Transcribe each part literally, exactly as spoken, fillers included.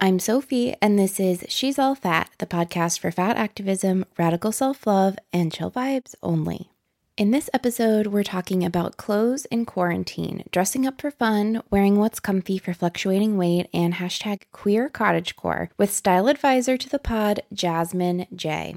I'm Sophie, and this is She's All Fat, the podcast for fat activism, radical self-love, and chill vibes only. In this episode, we're talking about clothes in quarantine, dressing up for fun, wearing what's comfy for fluctuating weight, and hashtag queer cottagecore, with style advisor to the pod, Jasmine J.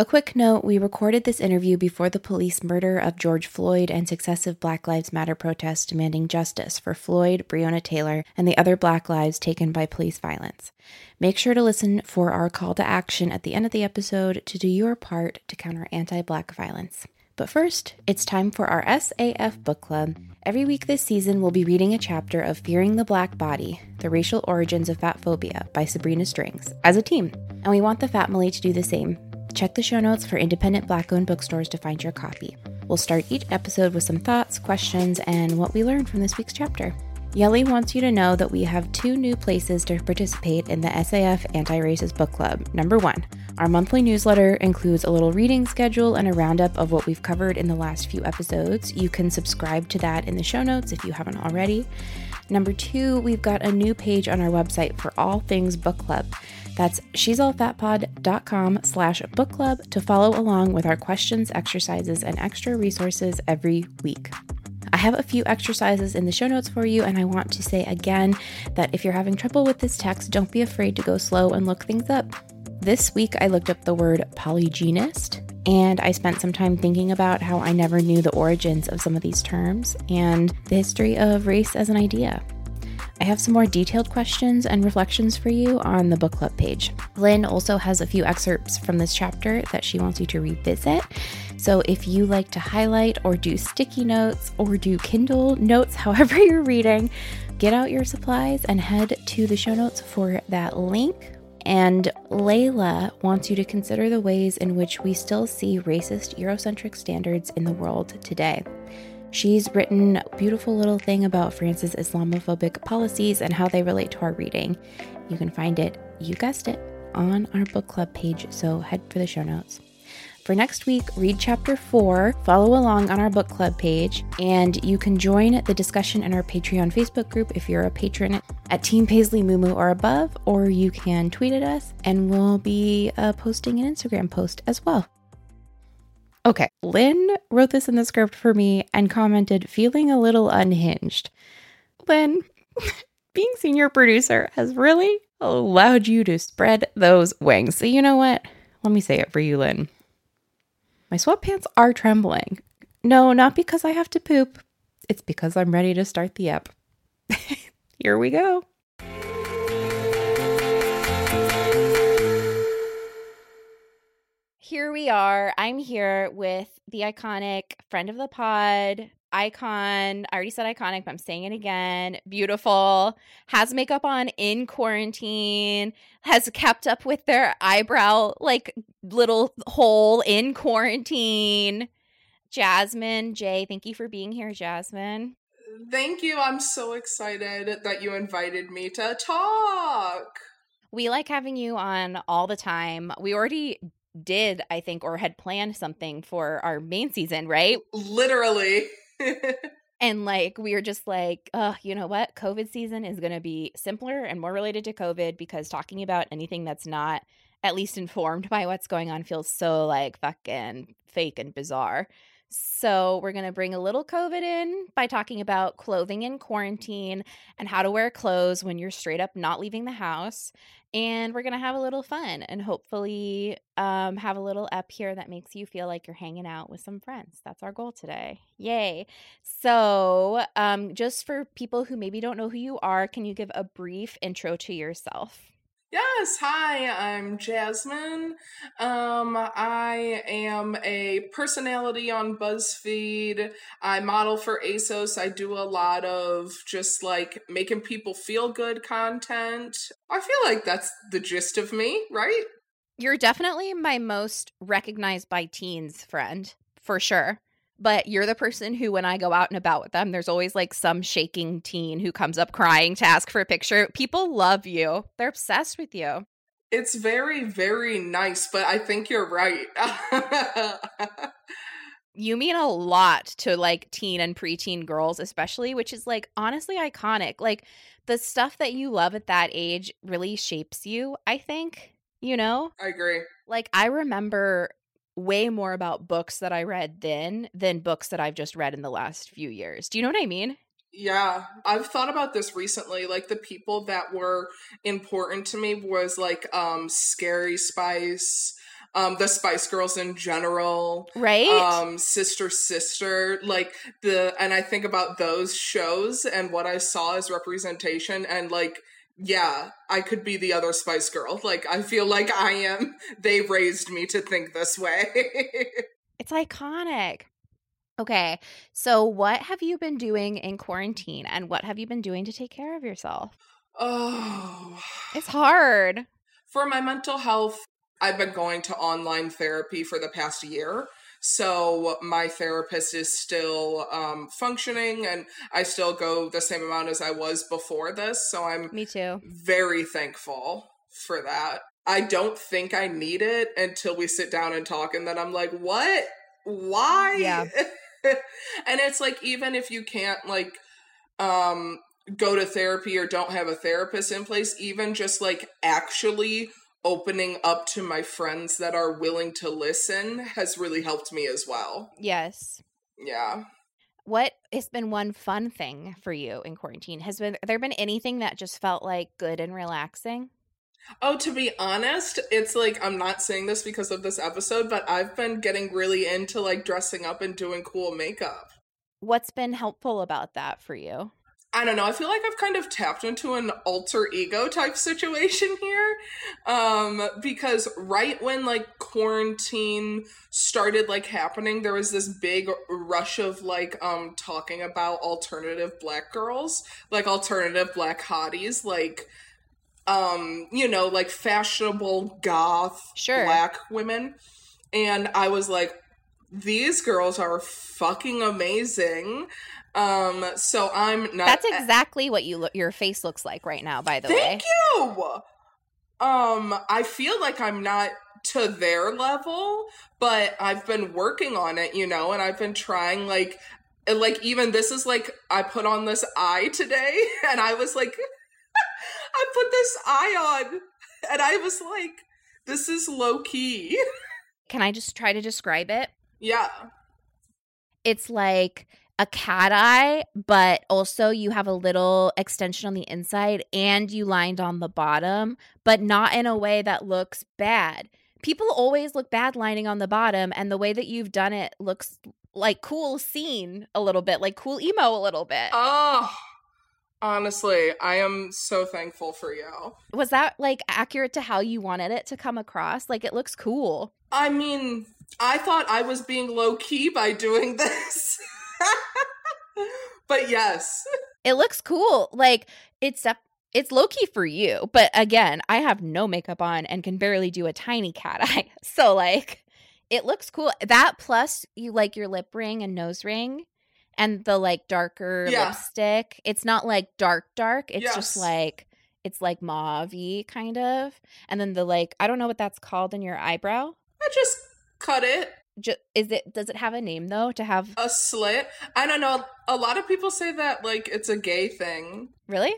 A quick note, we recorded this interview before the police murder of George Floyd and successive Black Lives Matter protests demanding justice for Floyd, Breonna Taylor, and the other Black lives taken by police violence. Make sure to listen for our call to action at the end of the episode to do your part to counter anti-Black violence. But first, it's time for our S A F book club. Every week this season, we'll be reading a chapter of Fearing the Black Body, The Racial Origins of Fat Phobia by Sabrina Strings as a team. And we want the Fatmily to do the same. Check the show notes for independent Black-owned bookstores to find your copy. We'll start each episode with some thoughts, questions, and what we learned from this week's chapter. Yelly wants you to know that we have two new places to participate in the S A F Anti-Racist Book Club. Number one, our monthly newsletter includes a little reading schedule and a roundup of what we've covered in the last few episodes. You can subscribe to that in the show notes if you haven't already. Number two, we've got a new page on our website for all things book club. That's she'sallfatpod.com slash book club to follow along with our questions, exercises, and extra resources every week. I have a few exercises in the show notes for you, and I want to say again that if you're having trouble with this text, don't be afraid to go slow and look things up. This week, I looked up the word polygynist, and I spent some time thinking about how I never knew the origins of some of these terms and the history of race as an idea. I have some more detailed questions and reflections for you on the book club page. Lynn also has a few excerpts from this chapter that she wants you to revisit. So if you like to highlight or do sticky notes or do Kindle notes, however you're reading, get out your supplies and head to the show notes for that link. And Layla wants you to consider the ways in which we still see racist Eurocentric standards in the world today. She's written a beautiful little thing about France's Islamophobic policies and how they relate to our reading. You can find it, you guessed it, on our book club page, so head for the show notes. For next week, read chapter four, follow along on our book club page, and you can join the discussion in our Patreon Facebook group if you're a patron at Team Paisley Mumu or above, or you can tweet at us, and we'll be uh, posting an Instagram post as well. Okay, Lynn wrote this in the script for me and commented, feeling a little unhinged. Lynn, being senior producer has really allowed you to spread those wings. So you know what? Let me say it for you, Lynn. My sweatpants are trembling. No, not because I have to poop. It's because I'm ready to start the ep. Here we go. Here we are. I'm here with the iconic friend of the pod, icon. I already said iconic, but I'm saying it again. Beautiful. Has makeup on in quarantine. Has kept up with their eyebrow, like, little hole in quarantine. Jasmine J. Thank you for being here, Jasmine. Thank you. I'm so excited that you invited me to talk. We like having you on all the time. We already did, I think, or had planned something for our main season, right? Literally. And like, we were just like, oh, you know what? COVID season is going to be simpler and more related to COVID because talking about anything that's not at least informed by what's going on feels so like fucking fake and bizarre. So we're going to bring a little COVID in by talking about clothing in quarantine and how to wear clothes when you're straight up not leaving the house. And we're going to have a little fun and hopefully um, have a little up here that makes you feel like you're hanging out with some friends. That's our goal today. Yay. So um, just for people who maybe don't know who you are, can you give a brief intro to yourself? Yes. Hi, I'm Jasmine. Um, I am a personality on BuzzFeed. I model for ASOS. I do a lot of just like making people feel good content. I feel like that's the gist of me, right? You're definitely my most recognized by teens friend, for sure. But you're the person who, when I go out and about with them, there's always like some shaking teen who comes up crying to ask for a picture. People love you. They're obsessed with you. It's very, very nice, but I think you're right. You mean a lot to like teen and preteen girls, especially, which is like honestly iconic. Like the stuff that you love at that age really shapes you, I think, you know? I agree. Like I remember way more about books that I read then than books that I've just read in the last few years. Do you know what I mean? Yeah. I've thought about this recently. Like the people that were important to me was like um, Scary Spice, um, the Spice Girls in general. Right. Um, Sister Sister. Like the, and I think about those shows and what I saw as representation and like, yeah, I could be the other Spice Girl. Like, I feel like I am. They raised me to think this way. It's iconic. Okay, so what have you been doing in quarantine and what have you been doing to take care of yourself? Oh. It's hard. For my mental health, I've been going to online therapy for the past year. So my therapist is still um, functioning and I still go the same amount as I was before this. So I'm Me too. very thankful for that. I don't think I need it until we sit down and talk and then I'm like, what? Why? Yeah. And it's like, even if you can't like um, go to therapy or don't have a therapist in place, even just like actually opening up to my friends that are willing to listen has really helped me as well. Yes. Yeah. What has been one fun thing for you in quarantine? Has been, there been anything that just felt like good and relaxing? Oh, to be honest, it's like, I'm not saying this because of this episode, but I've been getting really into like dressing up and doing cool makeup. What's been helpful about that for you? I don't know. I feel like I've kind of tapped into an alter ego type situation here. Um, because right when like quarantine started like happening, there was this big rush of like, um, talking about alternative Black girls, like alternative Black hotties, like, um, you know, like fashionable goth sure. Black women. And I was like, these girls are fucking amazing. Um, so I'm not. That's exactly what you lo- your face looks like right now, by the way. Thank you. Um, I feel like I'm not to their level, but I've been working on it, you know, and I've been trying like, like even this is like, I put on this eye today and I was like, I put this eye on and I was like, this is low key. Can I just try to describe it? Yeah. It's like a cat eye, but also you have a little extension on the inside and you lined on the bottom, but not in a way that looks bad. People always look bad lining on the bottom, and the way that you've done it looks like cool scene a little bit, like cool emo a little bit. Oh, honestly, I am so thankful for you. Was that like accurate to how you wanted it to come across? Like it looks cool. I mean, I thought I was being low key by doing this. But yes, it looks cool. Like it's it's low key for you, but again, I have no makeup on and can barely do a tiny cat eye. So like, it looks cool. That plus you like your lip ring and nose ring, and the like darker yeah. lipstick. It's not like dark dark. It's yes. just like it's like mauve-y kind of. And then the like I don't know what that's called in your eyebrow. I just cut it. Is it? Does it have a name though? To have a slit? I don't know. A lot of people say that like it's a gay thing. Really?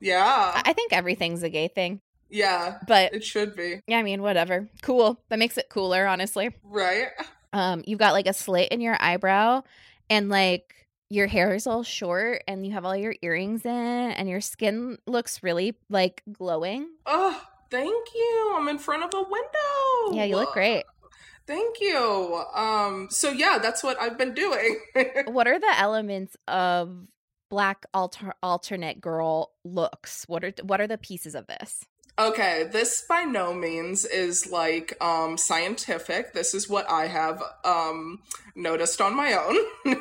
Yeah. I think everything's a gay thing. Yeah, but it should be. Yeah, I mean, whatever. Cool. That makes it cooler, honestly. Right. Um, you've got like a slit in your eyebrow and like your hair is all short and you have all your earrings in and your skin looks really like glowing. Oh, thank you. I'm in front of a window. Yeah, you look great. Thank you. Um, so yeah, that's what I've been doing. What are the elements of Black alter- alternate girl looks? What are what are the pieces of this? Okay, this by no means is like um, scientific. This is what I have um, noticed on my own.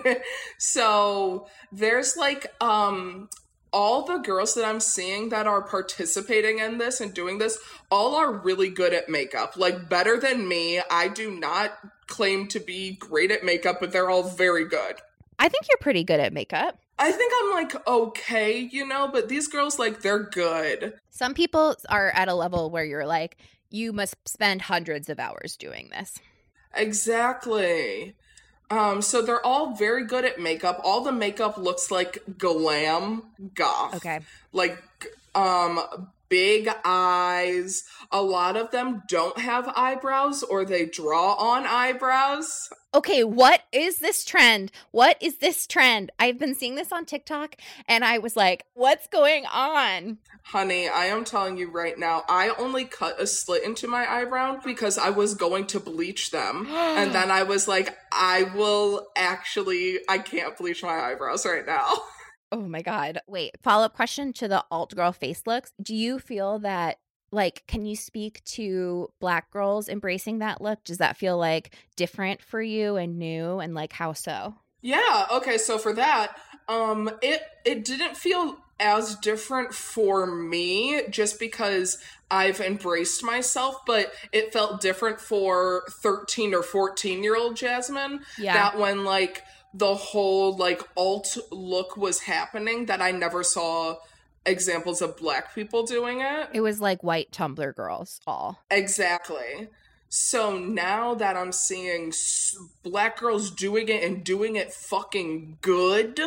So there's like um, all the girls that I'm seeing that are participating in this and doing this, all are really good at makeup, like better than me. I do not claim to be great at makeup, but they're all very good. I think you're pretty good at makeup. I think I'm like, okay, you know, but these girls, like, they're good. Some people are at a level where you're like, you must spend hundreds of hours doing this. Exactly. Um, so they're all very good at makeup. All the makeup looks like glam goth. Okay. Like, um, big eyes. A lot of them don't have eyebrows or they draw on eyebrows. Okay, what is this trend? What is this trend? I've been seeing this on TikTok, and I was like, what's going on? Honey, I am telling you right now, I only cut a slit into my eyebrow because I was going to bleach them. And then I was like, I will actually, I can't bleach my eyebrows right now. Oh my God. Wait, follow-up question to the alt girl face looks. Do you feel that, like, can you speak to Black girls embracing that look? Does that feel like different for you and new, and like how so? Yeah. Okay. So for that, um, it, it didn't feel as different for me just because I've embraced myself, but it felt different for thirteen or fourteen year old Jasmine. Yeah. That when like the whole like alt look was happening, that I never saw examples of Black people doing it. It was like white Tumblr girls all. Exactly. So now that I'm seeing Black girls doing it and doing it fucking good.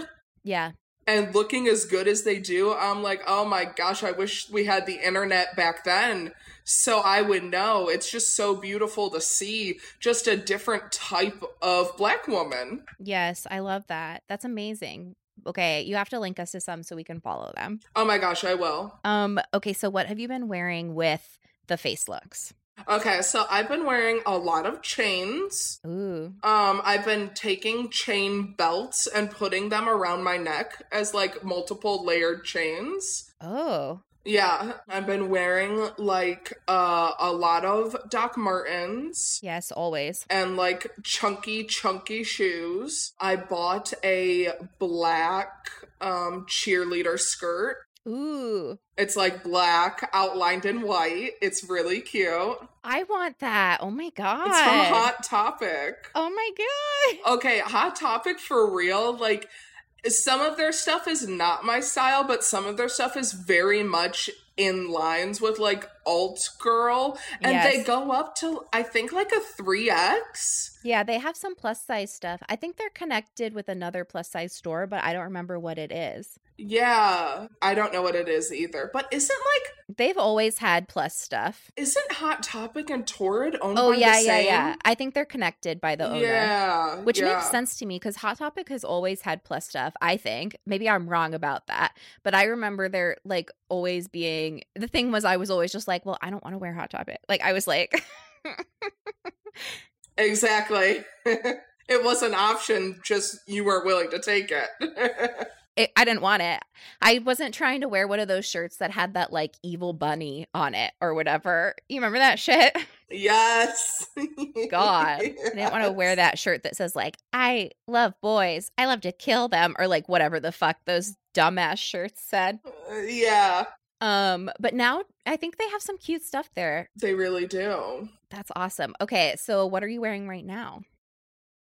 Yeah. And looking as good as they do, I'm like, oh my gosh, I wish we had the internet back then so I would know. It's just so beautiful to see just a different type of Black woman. Yes, I love that. That's amazing. Okay, you have to link us to some so we can follow them. Oh my gosh, I will. Um. Okay, so what have you been wearing with the face looks? Okay, so I've been wearing a lot of chains. Ooh. Um, I've been taking chain belts and putting them around my neck as like multiple layered chains. Oh. Yeah, I've been wearing like uh, a lot of Doc Martens. Yes, always. And like chunky, chunky shoes. I bought a black um, cheerleader skirt. Ooh. It's like black outlined in white. It's really cute. I want that. Oh my God. It's from Hot Topic. Oh my God. Okay, Hot Topic for real. Like, some of their stuff is not my style, but some of their stuff is very much in lines with like alt girl. And yes, they go up to, I think, like a three X. Yeah, they have some plus size stuff. I think they're connected with another plus size store, but I don't remember what it is. Yeah, I don't know what it is either. But isn't like... They've always had plus stuff. Isn't Hot Topic and Torrid owned oh, by yeah, the same? Oh, yeah, yeah, yeah. I think they're connected by the owner. Yeah, Which yeah. makes sense to me because Hot Topic has always had plus stuff, I think. Maybe I'm wrong about that. But I remember they're like always being... The thing was I was always just like, well, I don't want to wear Hot Topic. Like, I was like... Exactly. It was an option, just you weren't willing to take it. It, I didn't want it. I wasn't trying to wear one of those shirts that had that like evil bunny on it or whatever. You remember that shit? Yes. God. Yes. I didn't want to wear that shirt that says like, I love boys. I love to kill them, or like whatever the fuck those dumbass shirts said. Uh, yeah. Um, but now I think they have some cute stuff there. They really do. That's awesome. Okay, so what are you wearing right now?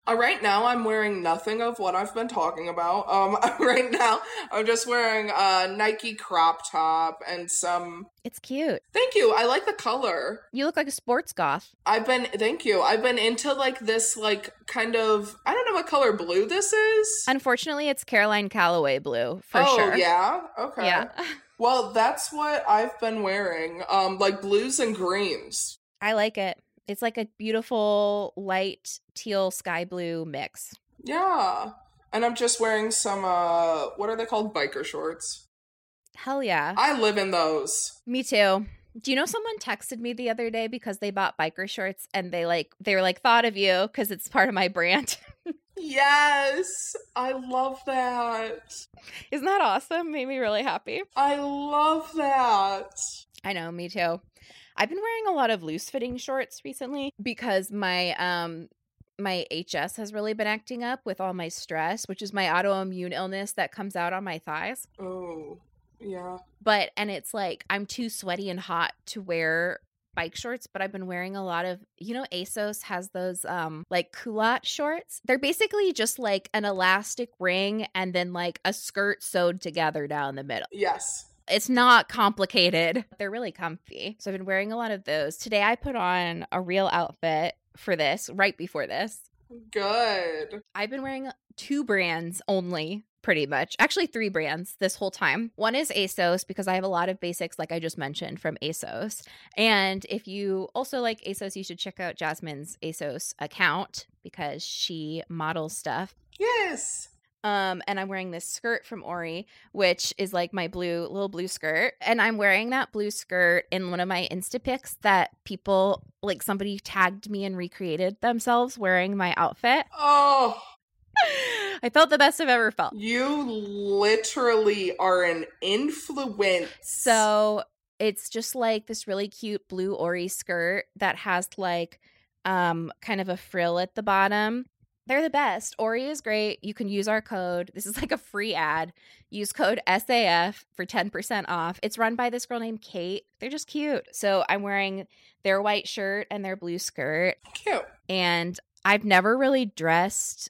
Uh, right now, I'm wearing nothing of what I've been talking about. Um, right now, I'm just wearing a Nike crop top and some... It's cute. Thank you. I like the color. You look like a sports goth. I've been... Thank you. I've been into, like, this, like, kind of... I don't know what color blue this is. Unfortunately, it's Caroline Calloway blue, for oh, sure. Oh, yeah? Okay. Yeah. Well, that's what I've been wearing. Um, like, blues and greens. I like it. It's like a beautiful light teal sky blue mix. Yeah. And I'm just wearing some, uh, what are they called? Biker shorts. Hell yeah. I live in those. Me too. Do you know someone texted me the other day because they bought biker shorts and they like, they were like, thought of you because it's part of my brand. Yes. I love that. Isn't that awesome? Made me really happy. I love that. I know. Me too. I've been wearing a lot of loose fitting shorts recently because my, um, my H S has really been acting up with all my stress, which is my autoimmune illness that comes out on my thighs. Oh, yeah. But, and it's like, I'm too sweaty and hot to wear bike shorts, but I've been wearing a lot of, you know, ASOS has those um like culotte shorts. They're basically just like an elastic ring and then like a skirt sewed together down the middle. Yes. It's not complicated. They're really comfy. So I've been wearing a lot of those. Today I put on a real outfit for this, right before this. Good. I've been wearing two brands only, pretty much. Actually, three brands this whole time. One is ASOS because I have a lot of basics, like I just mentioned, from ASOS. And if you also like ASOS, you should check out Jasmine's ASOS account because she models stuff. Yes. Um, and I'm wearing this skirt from Ori, which is like my blue, little blue skirt. And I'm wearing that blue skirt in one of my Insta pics that people, like somebody tagged me and recreated themselves wearing my outfit. Oh. I felt the best I've ever felt. You literally are an influence. So it's just like this really cute blue Ori skirt that has like um, kind of a frill at the bottom. They're the best. Ori is great. You can use our code. This is like a free ad. Use code S A F for ten percent off. It's run by this girl named Kate. They're just cute. So I'm wearing their white shirt and their blue skirt. Cute. And I've never really dressed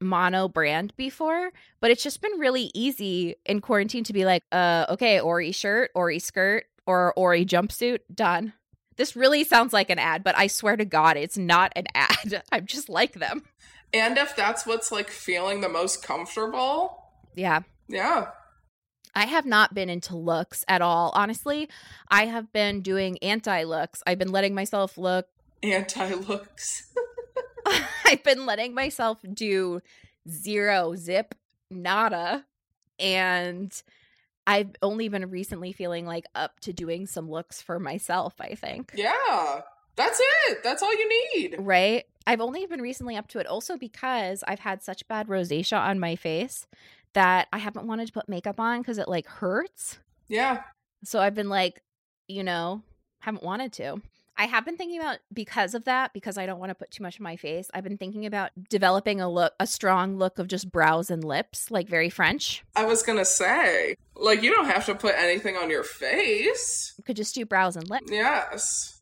mono brand before, but it's just been really easy in quarantine to be like, uh, okay, Ori shirt, Ori skirt, or Ori jumpsuit, done. This really sounds like an ad, but I swear to God, it's not an ad. I'm just like them. And if that's what's like feeling the most comfortable. Yeah. Yeah. I have not been into looks at all. Honestly, I have been doing anti-looks. I've been letting myself look. Anti-looks. I've been letting myself do zero, zip, nada. And I've only been recently feeling like up to doing some looks for myself, I think. Yeah, that's it. That's all you need. Right? I've only been recently up to it also because I've had such bad rosacea on my face that I haven't wanted to put makeup on because it like hurts. Yeah. So I've been like, you know, haven't wanted to. I have been thinking about, because of that, because I don't want to put too much on my face, I've been thinking about developing a look, a strong look of just brows and lips, like very French. I was going to say, like, you don't have to put anything on your face. You could just do brows and lips. Yes.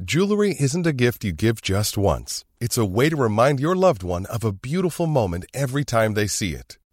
Jewelry isn't a gift you give just once. It's a way to remind your loved one of a beautiful moment every time they see it.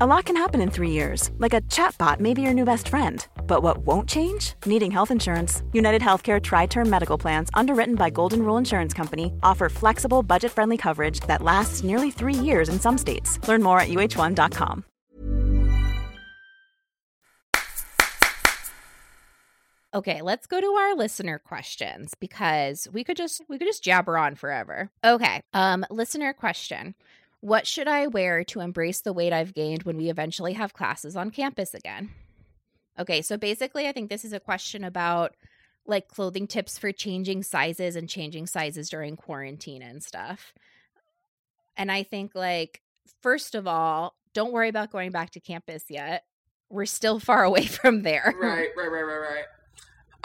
A lot can happen in three years, like a chatbot may be your new best friend. But what won't change? Needing health insurance. UnitedHealthcare Tri-Term Medical Plans, underwritten by Golden Rule Insurance Company, offer flexible, budget-friendly coverage that lasts nearly three years in some states. Learn more at U H one dot com. Okay, let's go to our listener questions because we could just we could just jabber on forever. Okay, um, listener question. What should I wear to embrace the weight I've gained when we eventually have classes on campus again? Okay, so basically I think this is a question about like clothing tips for changing sizes and changing sizes during quarantine and stuff. And I think like, first of all, don't worry about going back to campus yet. We're still far away from there. Right, right, right, right,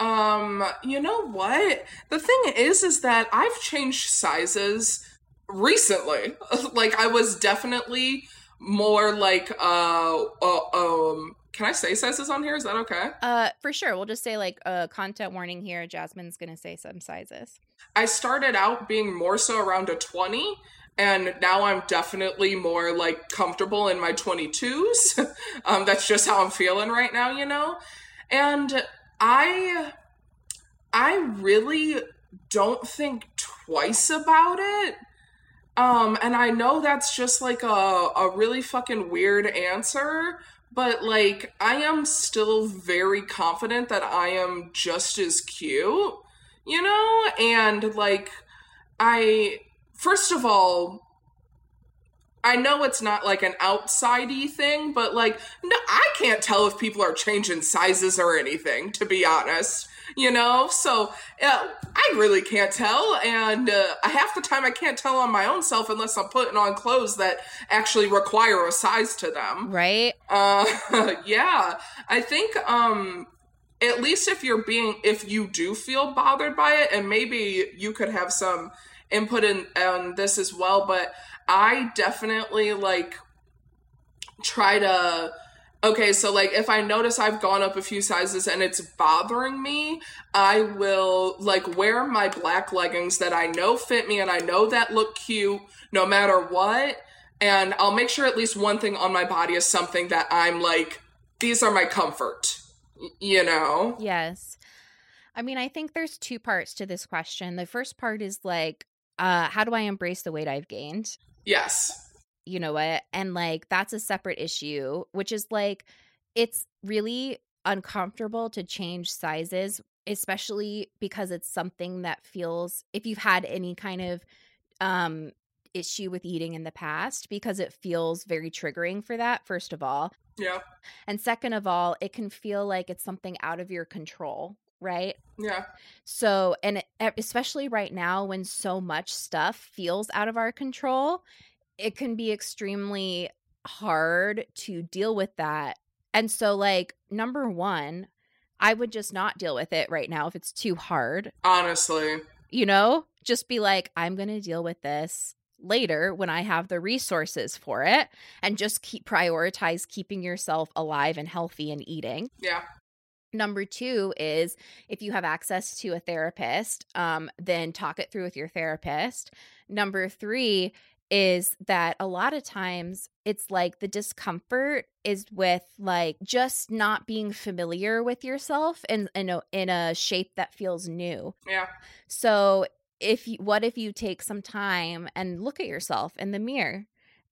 right. Um, you know what? The thing is, is that I've changed sizes recently. Like, I was definitely more like, uh, uh, um, can I say sizes on here? Is that okay? Uh, for sure. We'll just say like a uh, content warning here. Jasmine's going to say some sizes. I started out being more so around a twenty And now I'm definitely more like comfortable in my twenty-twos. um, that's just how I'm feeling right now, you know? And I, I really don't think twice about it. Um, and I know that's just like a, a really fucking weird answer, but like, I am still very confident that I am just as cute, you know? And like, I, first of all, I know it's not like an outside-y thing, but like, no, I can't tell if people are changing sizes or anything, to be honest, you know? So uh, I really can't tell. And uh, half the time I can't tell on my own self unless I'm putting on clothes that actually require a size to them. Right. Uh, yeah. I think um, at least if you're being, if you do feel bothered by it, and maybe you could have some input in on this as well, but I definitely like try to, okay, so like if I notice I've gone up a few sizes and it's bothering me, I will like wear my black leggings that I know fit me and I know that look cute no matter what. And I'll make sure at least one thing on my body is something that I'm like, these are my comfort, you know? Yes. I mean, I think there's two parts to this question. The first part is like, Uh, how do I embrace the weight I've gained? Yes. You know what? And like, that's a separate issue, which is like, it's really uncomfortable to change sizes, especially because it's something that feels, if you've had any kind of um, issue with eating in the past, because it feels very triggering for that, first of all. Yeah. And second of all, it can feel like it's something out of your control. Right? Yeah. So, and especially right now when so much stuff feels out of our control, it can be extremely hard to deal with that. And so, like, number one, I would just not deal with it right now if it's too hard. Honestly. You know, just be like, I'm going to deal with this later when I have the resources for it, and just keep prioritize keeping yourself alive and healthy and eating. Yeah. Number two is if you have access to a therapist, um, then talk it through with your therapist. Number three is that a lot of times it's like the discomfort is with like just not being familiar with yourself in, in, a, in a shape that feels new. Yeah. So if you, what if you take some time and look at yourself in the mirror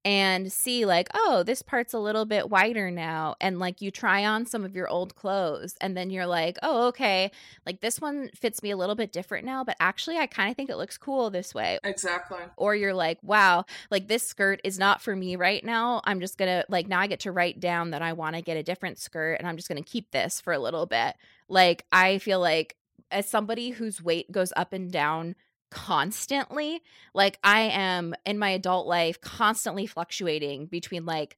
and see like, oh, this part's a little bit wider now, and like you try on some of your old clothes and then you're like, oh, okay, like this one fits me a little bit different now, but actually I kind of think it looks cool this way. Exactly. Or you're like, wow, like this skirt is not for me right now, I'm just gonna like, now I get to write down that I want to get a different skirt and I'm just gonna keep this for a little bit. Like, I feel like as somebody whose weight goes up and down constantly, like I am in my adult life constantly fluctuating between like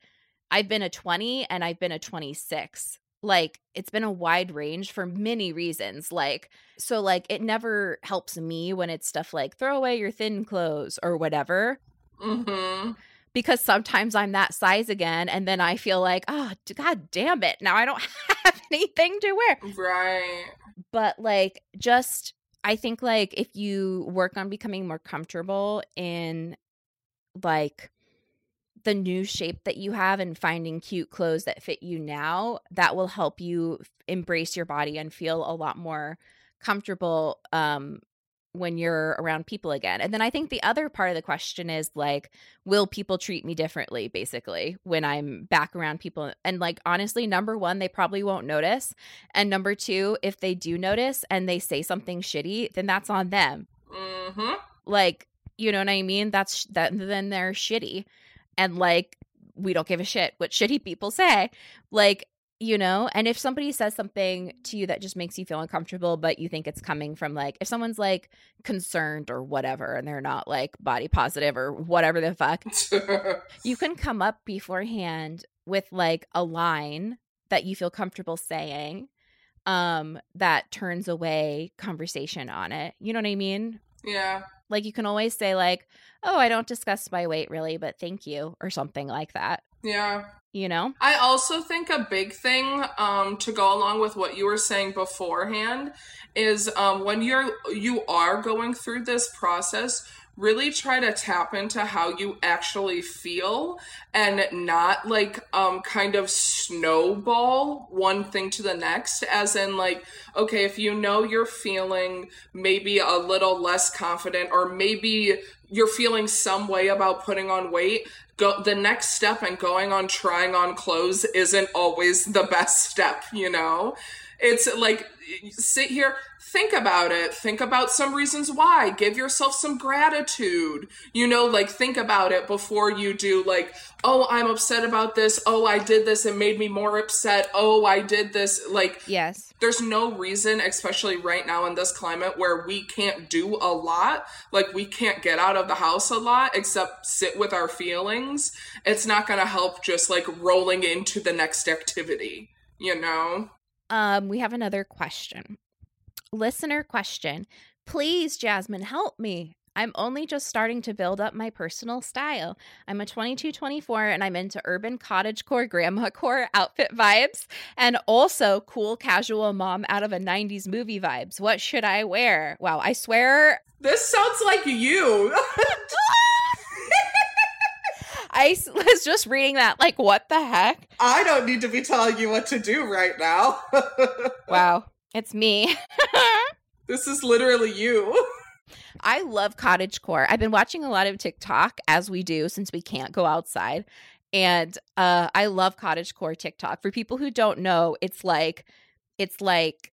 I've been a twenty and I've been a twenty-six. Like, it's been a wide range for many reasons. Like, so like it never helps me when it's stuff like throw away your thin clothes or whatever. Mm-hmm. Because sometimes I'm that size again and then I feel like, oh, god damn it, now I don't have anything to wear. Right. But like, just I think, like, if you work on becoming more comfortable in, like, the new shape that you have and finding cute clothes that fit you now, that will help you embrace your body and feel a lot more comfortable um, when you're around people again. And then I think the other part of the question is, like, will people treat me differently, basically, when I'm back around people? And, like, honestly, number one, they probably won't notice. And number two, if they do notice and they say something shitty, then that's on them. Mm-hmm. Like, you know what I mean? That's that. Then they're shitty. And, like, we don't give a shit what shitty people say. Like, you know, and if somebody says something to you that just makes you feel uncomfortable, but you think it's coming from like, if someone's like concerned or whatever, and they're not like body positive or whatever the fuck, you can come up beforehand with like a line that you feel comfortable saying um, that turns away conversation on it. You know what I mean? Yeah. Like, you can always say like, oh, I don't discuss my weight really, but thank you, or something like that. Yeah. you know? I also think a big thing um, to go along with what you were saying beforehand is um, when you're, you are going through this process, really try to tap into how you actually feel and not like um kind of snowball one thing to the next, as in like, okay, if you know you're feeling maybe a little less confident or maybe you're feeling some way about putting on weight, go the next step and going on trying on clothes isn't always the best step, you know? It's like, sit here, think about it, think about some reasons why, give yourself some gratitude, you know, like think about it before you do like, oh, I'm upset about this. Oh, I did this. It made me more upset. Oh, I did this. Like, yes, there's no reason, especially right now in this climate where we can't do a lot. Like we can't get out of the house a lot, except sit with our feelings. It's not going to help just like rolling into the next activity, you know? Um, we have another question. Listener question. Please, Jasmine, help me. I'm only just starting to build up my personal style. I'm a twenty-two, twenty-four, and I'm into urban cottagecore, grandmacore outfit vibes, and also cool casual mom out of a nineties movie vibes. What should I wear? Wow, I swear. This sounds like you. I was just reading that, like, what the heck? I don't need to be telling you what to do right now. Wow. It's me. This is literally you. I love cottagecore. I've been watching a lot of TikTok, as we do, since we can't go outside. And uh, I love cottagecore TikTok. For people who don't know, it's like, it's like,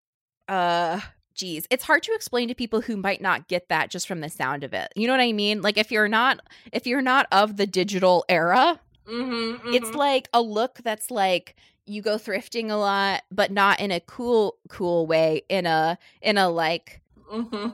uh... Geez, it's hard to explain to people who might not get that just from the sound of it. You know what I mean? Like if you're not if you're not of the digital era, mm-hmm, mm-hmm. It's like a look that's like you go thrifting a lot, but not in a cool, cool way, in a in a like mm-hmm.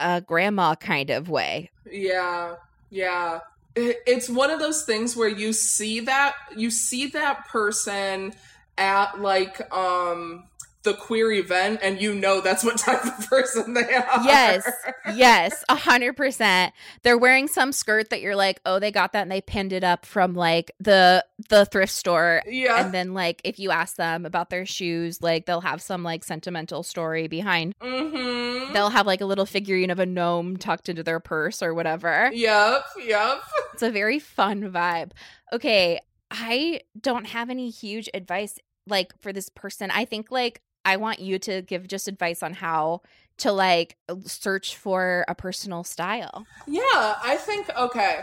a grandma kind of way. Yeah, yeah. It's one of those things where you see that you see that person at like um. the queer event, and you know that's what type of person they are. Yes, yes, one hundred percent. They're wearing some skirt that you're like, oh, they got that and they pinned it up from, like, the the thrift store. Yeah. And then, like, if you ask them about their shoes, like, they'll have some, like, sentimental story behind. Mm-hmm. They'll have, like, a little figurine of a gnome tucked into their purse or whatever. Yep, yep. It's a very fun vibe. Okay, I don't have any huge advice, like, for this person. I think, like, I want you to give just advice on how to, like, search for a personal style. Yeah, I think, okay,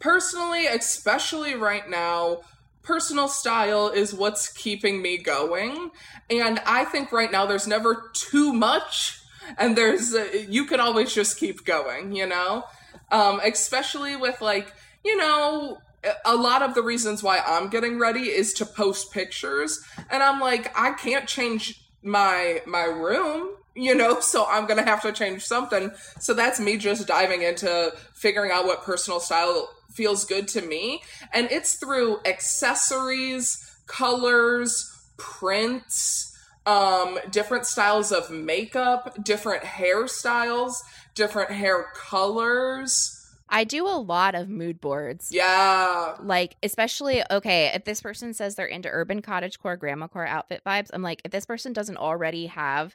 personally, especially right now, personal style is what's keeping me going. And I think right now there's never too much, and there's, uh, you can always just keep going, you know? Um, especially with, like, you know, a lot of the reasons why I'm getting ready is to post pictures. And I'm like, I can't change my my room, you know, so I'm going to have to change something. So that's me just diving into figuring out what personal style feels good to me. And it's through accessories, colors, prints, um, different styles of makeup, different hairstyles, different hair colors. I do a lot of mood boards. Yeah. Like, especially, okay, if this person says they're into urban cottagecore, grandmacore outfit vibes, I'm like, if this person doesn't already have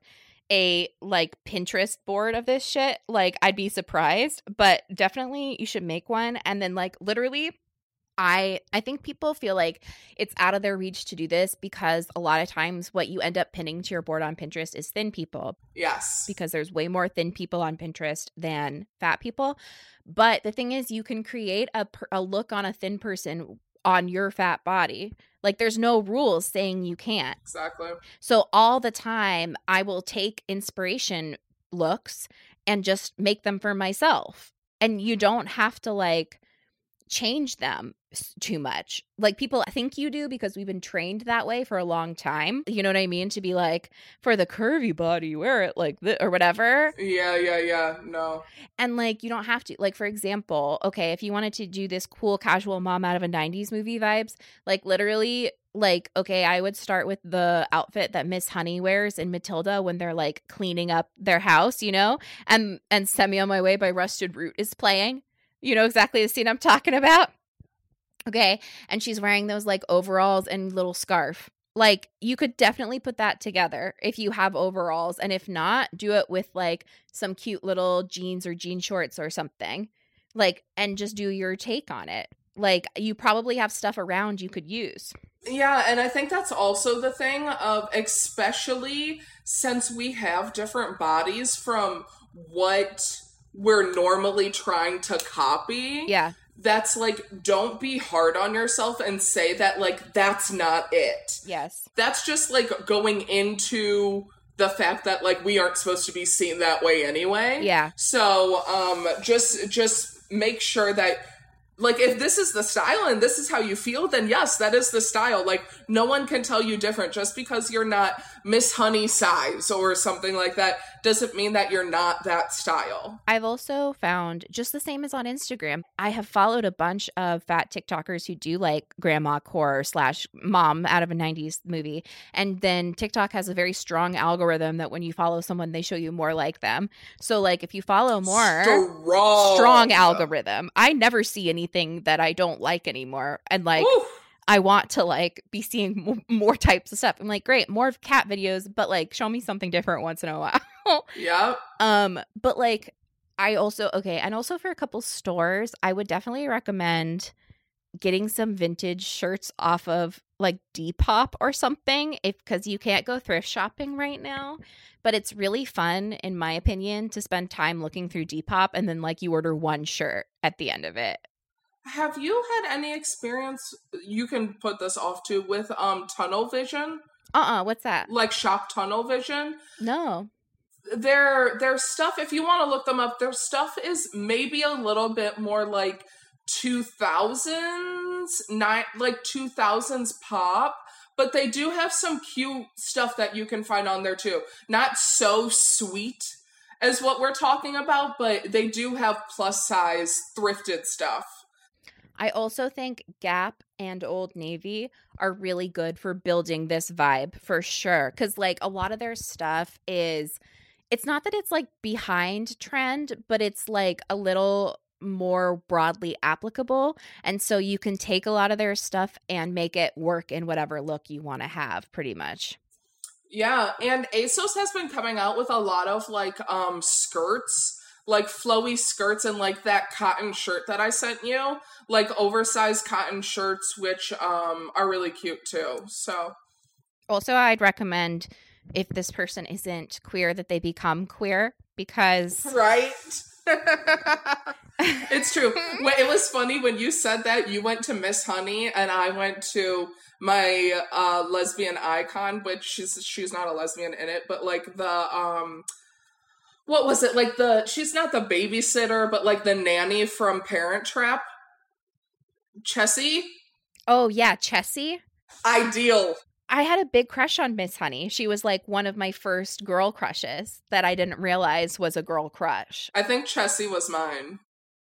a, like, Pinterest board of this shit, like, I'd be surprised. But definitely you should make one. And then, like, literally, I I think people feel like it's out of their reach to do this because a lot of times what you end up pinning to your board on Pinterest is thin people. Yes. Because there's way more thin people on Pinterest than fat people. But the thing is, you can create a, a look on a thin person on your fat body. Like, there's no rules saying you can't. Exactly. So all the time, I will take inspiration looks and just make them for myself. And you don't have to, like, change them too much. Like, people think you do because we've been trained that way for a long time. You know what I mean? To be like, for the curvy body, wear it like this or whatever. Yeah, yeah, yeah. No. And, like, you don't have to. Like, for example, okay, if you wanted to do this cool casual mom out of a nineties movie vibes, like, literally, like, okay, I would start with the outfit that Miss Honey wears in Matilda when they're, like, cleaning up their house, you know? And and Send Me On My Way by Rusted Root is playing. You know exactly the scene I'm talking about. Okay. And she's wearing those like overalls and little scarf. Like, you could definitely put that together if you have overalls. And if not, do it with like some cute little jeans or jean shorts or something. Like, and just do your take on it. Like, you probably have stuff around you could use. Yeah, and I think that's also the thing of, especially since we have different bodies from what we're normally trying to copy. Yeah. That's like, don't be hard on yourself and say that, like, that's not it. Yes. That's just, like, going into the fact that, like, we aren't supposed to be seen that way anyway. Yeah. So, um, just, just make sure that, like, if this is the style and this is how you feel, then yes, that is the style. Like, no one can tell you different. Just because you're not Miss Honey size or something like that doesn't mean that you're not that style. I've also found, just the same as on Instagram, I have followed a bunch of fat TikTokers who do like grandma core slash mom out of a nineties movie. And then TikTok has a very strong algorithm that when you follow someone, they show you more like them. So, like, if you follow more, strong, strong algorithm. I never see any Anything that I don't like anymore, and like, oof. I want to like be seeing m- more types of stuff. I'm like, great, more of cat videos, but like, show me something different once in a while. Yeah. Um, but like, I also okay, and also for a couple stores, I would definitely recommend getting some vintage shirts off of like Depop or something, if because you can't go thrift shopping right now. But it's really fun, in my opinion, to spend time looking through Depop, and then like you order one shirt at the end of it. Have you had any experience, you can put this off too, with um Tunnel Vision? Uh-uh, what's that? Like shop Tunnel Vision? No. Their, their stuff, if you want to look them up, their stuff is maybe a little bit more like two thousands, not like two thousands pop, but they do have some cute stuff that you can find on there too. Not so sweet as what we're talking about, but they do have plus size thrifted stuff. I also think Gap and Old Navy are really good for building this vibe for sure. Because like a lot of their stuff is, it's not that it's like behind trend, but it's like a little more broadly applicable. And so you can take a lot of their stuff and make it work in whatever look you want to have pretty much. Yeah. And ASOS has been coming out with a lot of like um, skirts, like flowy skirts, and like that cotton shirt that I sent you, like oversized cotton shirts, which um, are really cute too. So also I'd recommend, if this person isn't queer, that they become queer, because right. It's true. It was funny when you said that you went to Miss Honey and I went to my uh, lesbian icon, which she's, she's not a lesbian in it, but like the, um, what was it? Like the, she's not the babysitter, but like the nanny from Parent Trap. Chessie? Oh, yeah, Chessie. Ideal. I had a big crush on Miss Honey. She was like one of my first girl crushes that I didn't realize was a girl crush. I think Chessie was mine.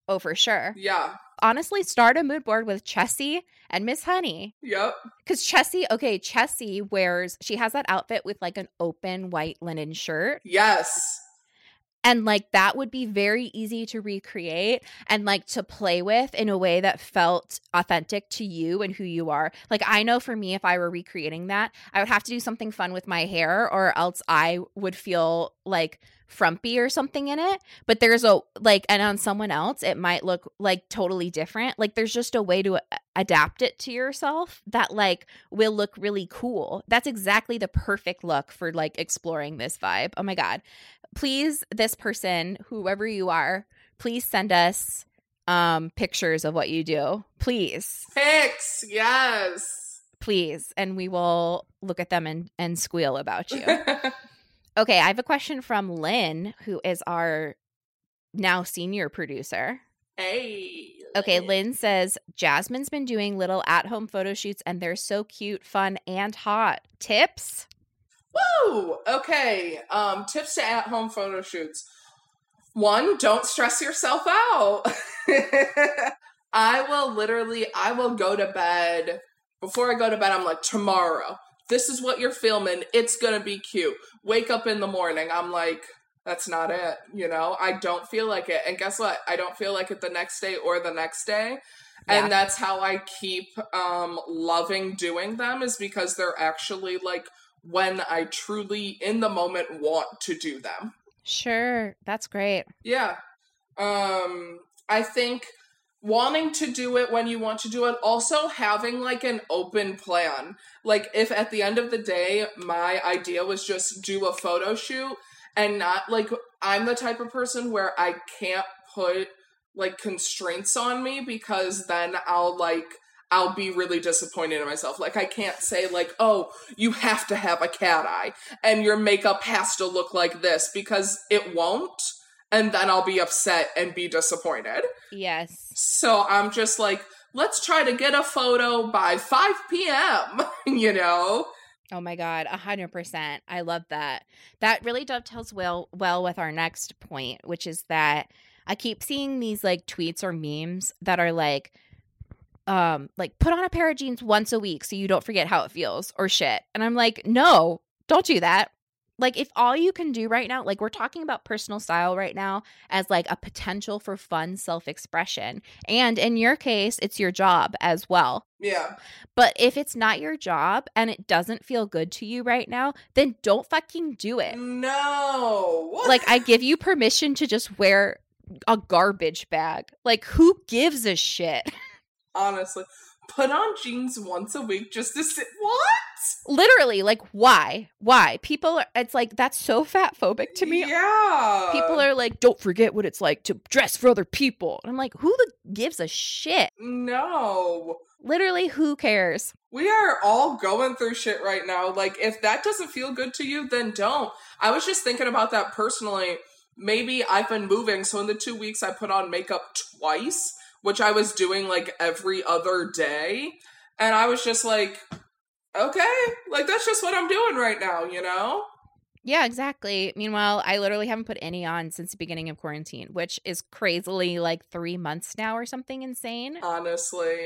Oh, for sure. Yeah. Honestly, start a mood board with Chessie and Miss Honey. Yep. Because Chessie, okay, Chessie wears, she has that outfit with like an open white linen shirt. Yes. And, like, that would be very easy to recreate and, like, to play with in a way that felt authentic to you and who you are. Like, I know for me, if I were recreating that, I would have to do something fun with my hair, or else I would feel, like, frumpy or something in it. But there's a, like, and on someone else, it might look, like, totally different. Like, there's just a way to adapt it to yourself that, like, will look really cool. That's exactly the perfect look for, like, exploring this vibe. Oh, my God. Please, this person, whoever you are, please send us um, pictures of what you do. Please. Pics, yes. Please. And we will look at them and, and squeal about you. Okay, I have a question from Lynn, who is our now senior producer. Hey. Okay, Lynn says, Jasmine's been doing little at-home photo shoots, and they're so cute, fun, and hot. Tips? Woo! Okay. Um, tips to at-home photo shoots. One, don't stress yourself out. I will literally, I will go to bed. Before I go to bed, I'm like, tomorrow, this is what you're filming. It's going to be cute. Wake up in the morning, I'm like, that's not it. You know, I don't feel like it. And guess what? I don't feel like it the next day or the next day. Yeah. And that's how I keep um, loving doing them, is because they're actually like when I truly in the moment want to do them. Sure. That's great. Yeah. Um, I think wanting to do it when you want to do it, also having like an open plan. Like if at the end of the day, my idea was just do a photo shoot and not like, I'm the type of person where I can't put like constraints on me, because then I'll like, I'll be really disappointed in myself. Like I can't say like, oh, you have to have a cat eye and your makeup has to look like this, because it won't. And then I'll be upset and be disappointed. Yes. So I'm just like, let's try to get a photo by five p.m., you know? Oh my God, one hundred percent. I love that. That really dovetails well, well with our next point, which is that I keep seeing these like tweets or memes that are like, um, like put on a pair of jeans once a week so you don't forget how it feels or shit. And I'm like, no, don't do that. Like, if all you can do right now, like, we're talking about personal style right now as, like, a potential for fun self-expression. And in your case, it's your job as well. Yeah. But if it's not your job and it doesn't feel good to you right now, then don't fucking do it. No. What? Like, I give you permission to just wear a garbage bag. Like, who gives a shit? Honestly. Put on jeans once a week just to sit. What? Literally, like, why? Why? People are, it's like, that's so fat phobic to me. Yeah. People are like, don't forget what it's like to dress for other people. And I'm like, who the gives a shit? No. Literally, who cares? We are all going through shit right now. Like, if that doesn't feel good to you, then don't. I was just thinking about that personally. Maybe I've been moving, so in the two weeks I put on makeup twice, which I was doing, like, every other day. And I was just like, okay, like, that's just what I'm doing right now, you know? Yeah, exactly. Meanwhile, I literally haven't put any on since the beginning of quarantine, which is crazily, like, three months now or something insane. Honestly.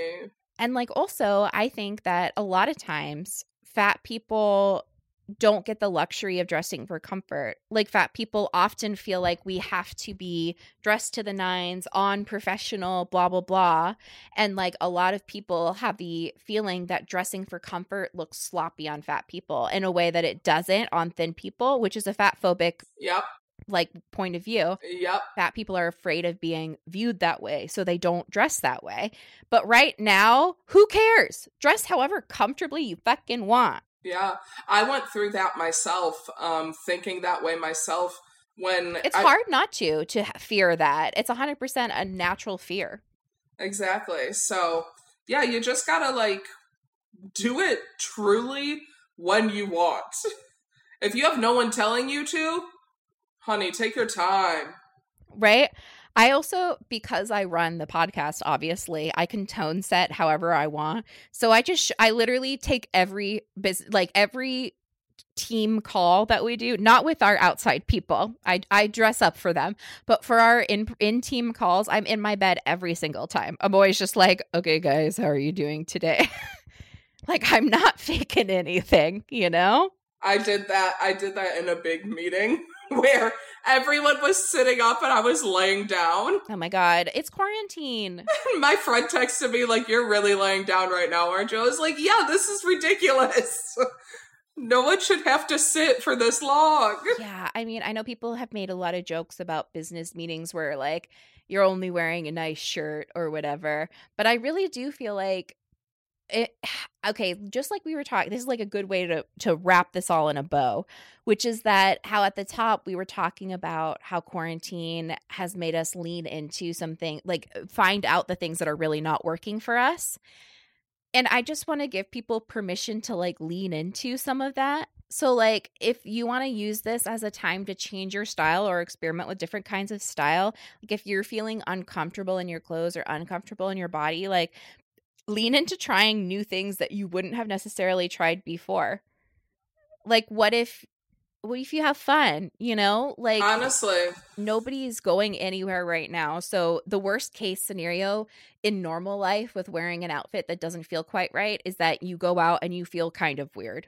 And, like, also, I think that a lot of times fat people don't get the luxury of dressing for comfort. Like, fat people often feel like we have to be dressed to the nines, on professional, blah, blah, blah. And like a lot of people have the feeling that dressing for comfort looks sloppy on fat people in a way that it doesn't on thin people, which is a fat phobic. Yep. Like point of view. Yep. Fat people are afraid of being viewed that way, so they don't dress that way. But right now, who cares? Dress however comfortably you fucking want. Yeah, I went through that myself, um, thinking that way myself when... It's I, hard not to, to fear that. It's one hundred percent a natural fear. Exactly. So, yeah, you just gotta, like, do it truly when you want. If you have no one telling you to, honey, take your time. Right? I also, because I run the podcast, obviously, I can tone set however I want. So I just, sh- I literally take every, bus- like every team call that we do, not with our outside people. I, I dress up for them. But for our in in-team calls, I'm in my bed every single time. I'm always just like, okay, guys, how are you doing today? Like, I'm not faking anything, you know? I did that. I did that in a big meeting where everyone was sitting up and I was laying down. Oh my God, it's quarantine. My friend texted me like, you're really laying down right now, aren't you? I was like, yeah, this is ridiculous. No one should have to sit for this long. Yeah, I mean, I know people have made a lot of jokes about business meetings where like, you're only wearing a nice shirt or whatever. But I really do feel like it, okay, just like we were talking, this is like a good way to, to wrap this all in a bow, which is that how at the top we were talking about how quarantine has made us lean into something, like find out the things that are really not working for us. And I just want to give people permission to like lean into some of that. So like if you want to use this as a time to change your style or experiment with different kinds of style, like if you're feeling uncomfortable in your clothes or uncomfortable in your body, like lean into trying new things that you wouldn't have necessarily tried before. Like, what if, what if you have fun, you know? Like, honestly, nobody's going anywhere right now. So the worst case scenario in normal life with wearing an outfit that doesn't feel quite right is that you go out and you feel kind of weird.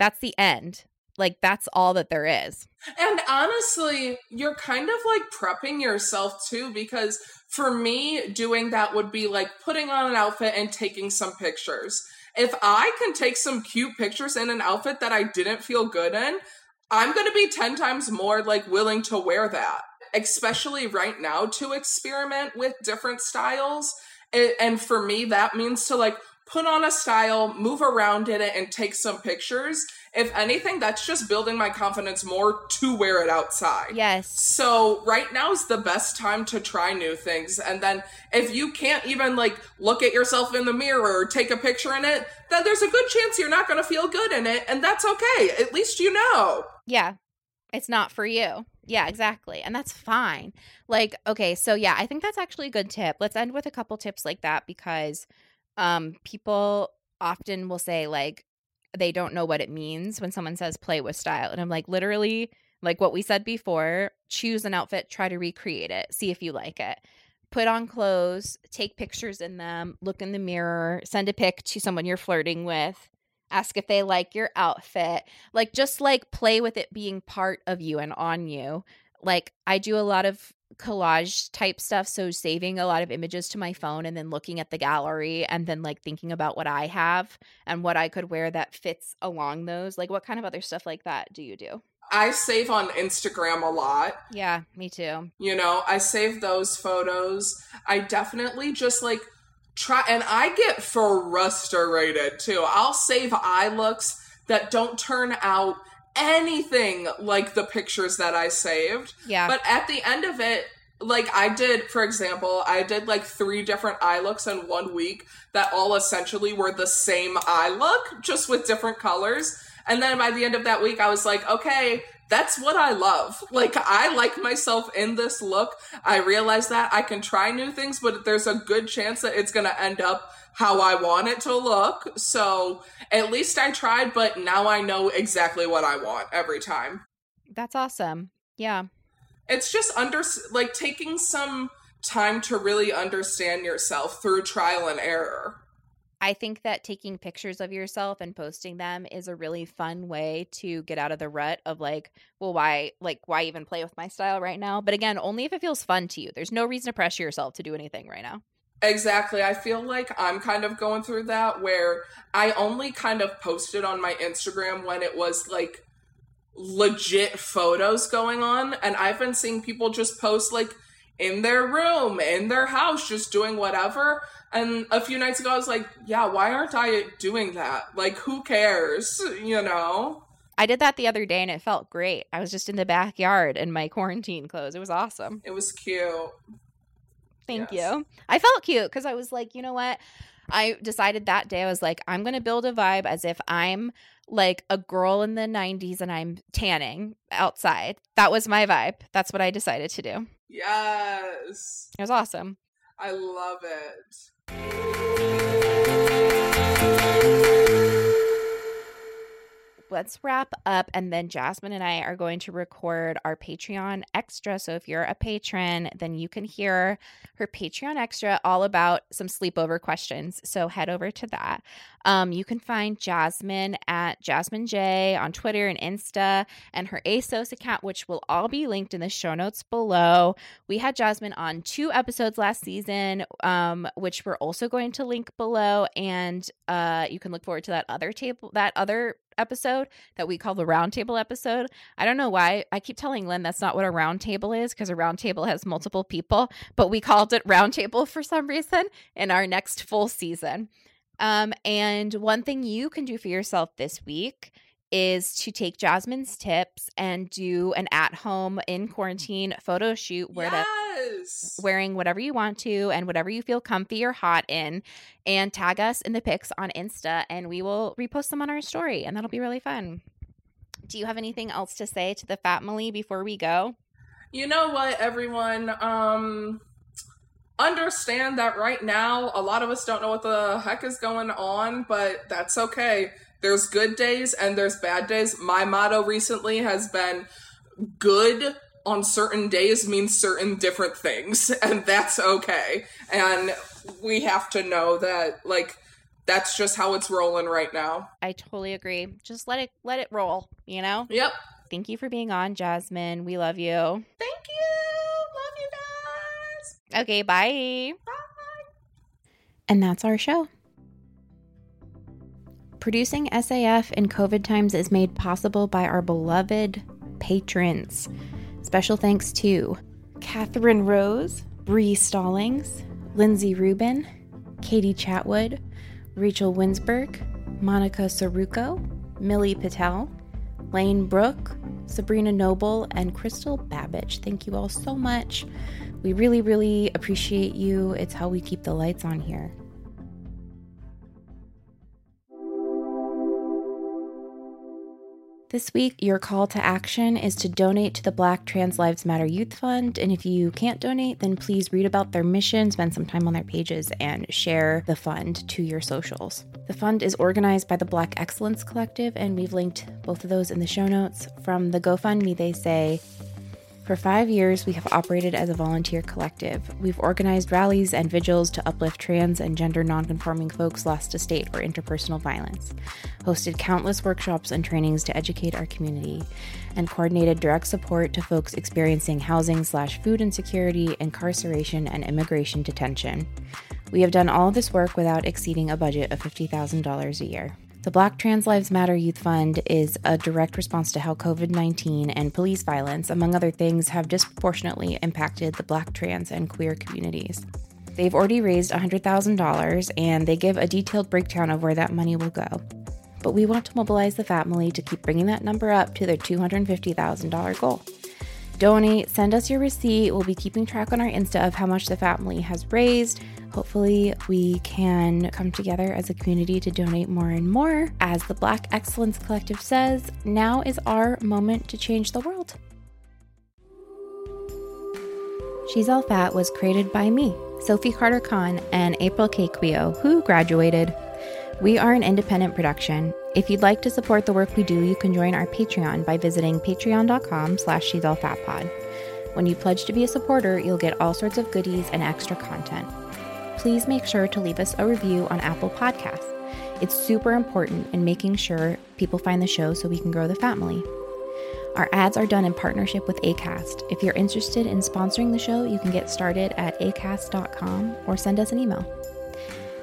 That's the end. Like, that's all that there is. And honestly, you're kind of like prepping yourself too, because for me, doing that would be like putting on an outfit and taking some pictures. If I can take some cute pictures in an outfit that I didn't feel good in, I'm going to be ten times more like willing to wear that, especially right now, to experiment with different styles. And for me, that means to like put on a style, move around in it, and take some pictures. If anything, that's just building my confidence more to wear it outside. Yes. So right now is the best time to try new things. And then if you can't even like look at yourself in the mirror or take a picture in it, then there's a good chance you're not going to feel good in it. And that's okay. At least you know. Yeah. It's not for you. Yeah, exactly. And that's fine. Like, okay, so yeah, I think that's actually a good tip. Let's end with a couple tips like that, because um, people often will say like, they don't know what it means when someone says play with style. And I'm like, literally, like what we said before, choose an outfit, try to recreate it, see if you like it. Put on clothes, take pictures in them, look in the mirror, send a pic to someone you're flirting with, ask if they like your outfit. Like, just like play with it being part of you and on you. Like, I do a lot of collage type stuff, so saving a lot of images to my phone and then looking at the gallery and then like thinking about what I have and what I could wear that fits along those. Like, what kind of other stuff like that do you do? I save on Instagram a lot. Yeah, me too. You know, I save those photos. I definitely just like try, and I get frustrated too. I'll save eye looks that don't turn out anything like the pictures that I saved. Yeah. But at the end of it, like I did, for example, I did like three different eye looks in one week that all essentially were the same eye look, just with different colors. And then by the end of that week, I was like, okay, that's what I love. Like, I like myself in this look. I realize that I can try new things, but there's a good chance that it's going to end up how I want it to look. So at least I tried, but now I know exactly what I want every time. That's awesome. Yeah. It's just under like taking some time to really understand yourself through trial and error. I think that taking pictures of yourself and posting them is a really fun way to get out of the rut of like, well, why, like, why even play with my style right now? But again, only if it feels fun to you. There's no reason to pressure yourself to do anything right now. Exactly. I feel like I'm kind of going through that where I only kind of posted on my Instagram when it was like legit photos going on. And I've been seeing people just post like in their room, in their house, just doing whatever. And a few nights ago, I was like, yeah, why aren't I doing that? Like, who cares? You know? I did that the other day and it felt great. I was just in the backyard in my quarantine clothes. It was awesome. It was cute. Thank yes. you. I felt cute because I was like, you know what? I decided that day, I was like, I'm going to build a vibe as if I'm like a girl in the nineties and I'm tanning outside. That was my vibe. That's what I decided to do. Yes. It was awesome. I love it. Let's wrap up, and then Jasmine and I are going to record our Patreon Extra. So if you're a patron, then you can hear her Patreon Extra all about some sleepover questions. So head over to that. Um, you can find Jasmine at Jasmine J on Twitter and Insta, and her ASOS account, which will all be linked in the show notes below. We had Jasmine on two episodes last season, um, which we're also going to link below, and uh, you can look forward to that other table, that other episode that we call the roundtable episode. I don't know why I keep telling Lynn that's not what a roundtable is, because a roundtable has multiple people, but we called it roundtable for some reason in our next full season. Um, and one thing you can do for yourself this week is to take Jasmine's tips and do an at-home in quarantine photo shoot where yes. to, wearing whatever you want to and whatever you feel comfy or hot in, and tag us in the pics on Insta and we will repost them on our story, and that'll be really fun. Do you have anything else to say to the family before we go? You know what, everyone? Um... Understand that right now, a lot of us don't know what the heck is going on, but that's okay. There's good days and there's bad days. My motto recently has been, good on certain days means certain different things, and that's okay. And we have to know that, like, that's just how it's rolling right now. I totally agree. Just let it let it roll, you know? Yep. Thank you for being on, Jasmine. We love you. Thank you. Love you guys. Okay, bye. Bye. And that's our show. Producing S A F in COVID times is made possible by our beloved patrons. Special thanks to Catherine Rose, Bree Stallings, Lindsay Rubin, Katie Chatwood, Rachel Winsberg, Monica Saruco, Millie Patel, Lane Brooke, Sabrina Noble, and Crystal Babbage. Thank you all so much. We really, really appreciate you. It's how we keep the lights on here. This week, your call to action is to donate to the Black Trans Lives Matter Youth Fund. And if you can't donate, then please read about their mission, spend some time on their pages, and share the fund to your socials. The fund is organized by the Black Excellence Collective, and we've linked both of those in the show notes. From the GoFundMe, they say, for five years, we have operated as a volunteer collective. We've organized rallies and vigils to uplift trans and gender nonconforming folks lost to state or interpersonal violence, hosted countless workshops and trainings to educate our community, and coordinated direct support to folks experiencing housing slash food insecurity, incarceration, and immigration detention. We have done all this work without exceeding a budget of fifty thousand dollars a year. The Black Trans Lives Matter Youth Fund is a direct response to how COVID nineteen and police violence, among other things, have disproportionately impacted the Black, trans, and queer communities. They've already raised one hundred thousand dollars, and they give a detailed breakdown of where that money will go. But we want to mobilize the family to keep bringing that number up to their two hundred fifty thousand dollars goal. Donate, send us your receipt. We'll be keeping track on our Insta of how much the family has raised. Hopefully we can come together as a community to donate more and more. As the Black Excellence Collective says, now is our moment to change the world. She's All Fat was created by me, Sophie Carter Khan, and April K. Quio, who graduated. We are an independent production. If you'd like to support the work we do, you can join our Patreon by visiting patreon.com slash she's all fat pod. When you pledge to be a supporter, you'll get all sorts of goodies and extra content. Please make sure to leave us a review on Apple Podcasts. It's super important in making sure people find the show so we can grow the family. Our ads are done in partnership with Acast. If you're interested in sponsoring the show, you can get started at acast dot com or send us an email.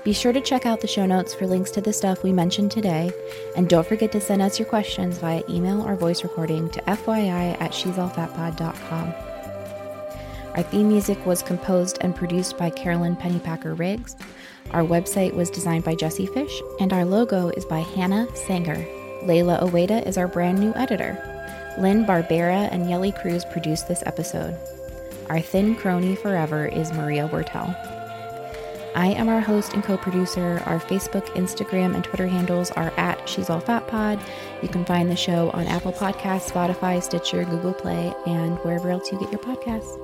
Be sure to check out the show notes for links to the stuff we mentioned today, and don't forget to send us your questions via email or voice recording to fyi at she's all fat pod dot com. Our theme music was composed and produced by Carolyn Pennypacker Riggs. Our website was designed by Jesse Fish, and our logo is by Hannah Sanger. Layla Oweda is our brand new editor. Lynn Barbera and Yelly Cruz produced this episode. Our thin crony forever is Maria Wertel. I am our host and co-producer. Our Facebook, Instagram, and Twitter handles are at She's All Fat Pod. You can find the show on Apple Podcasts, Spotify, Stitcher, Google Play, and wherever else you get your podcasts.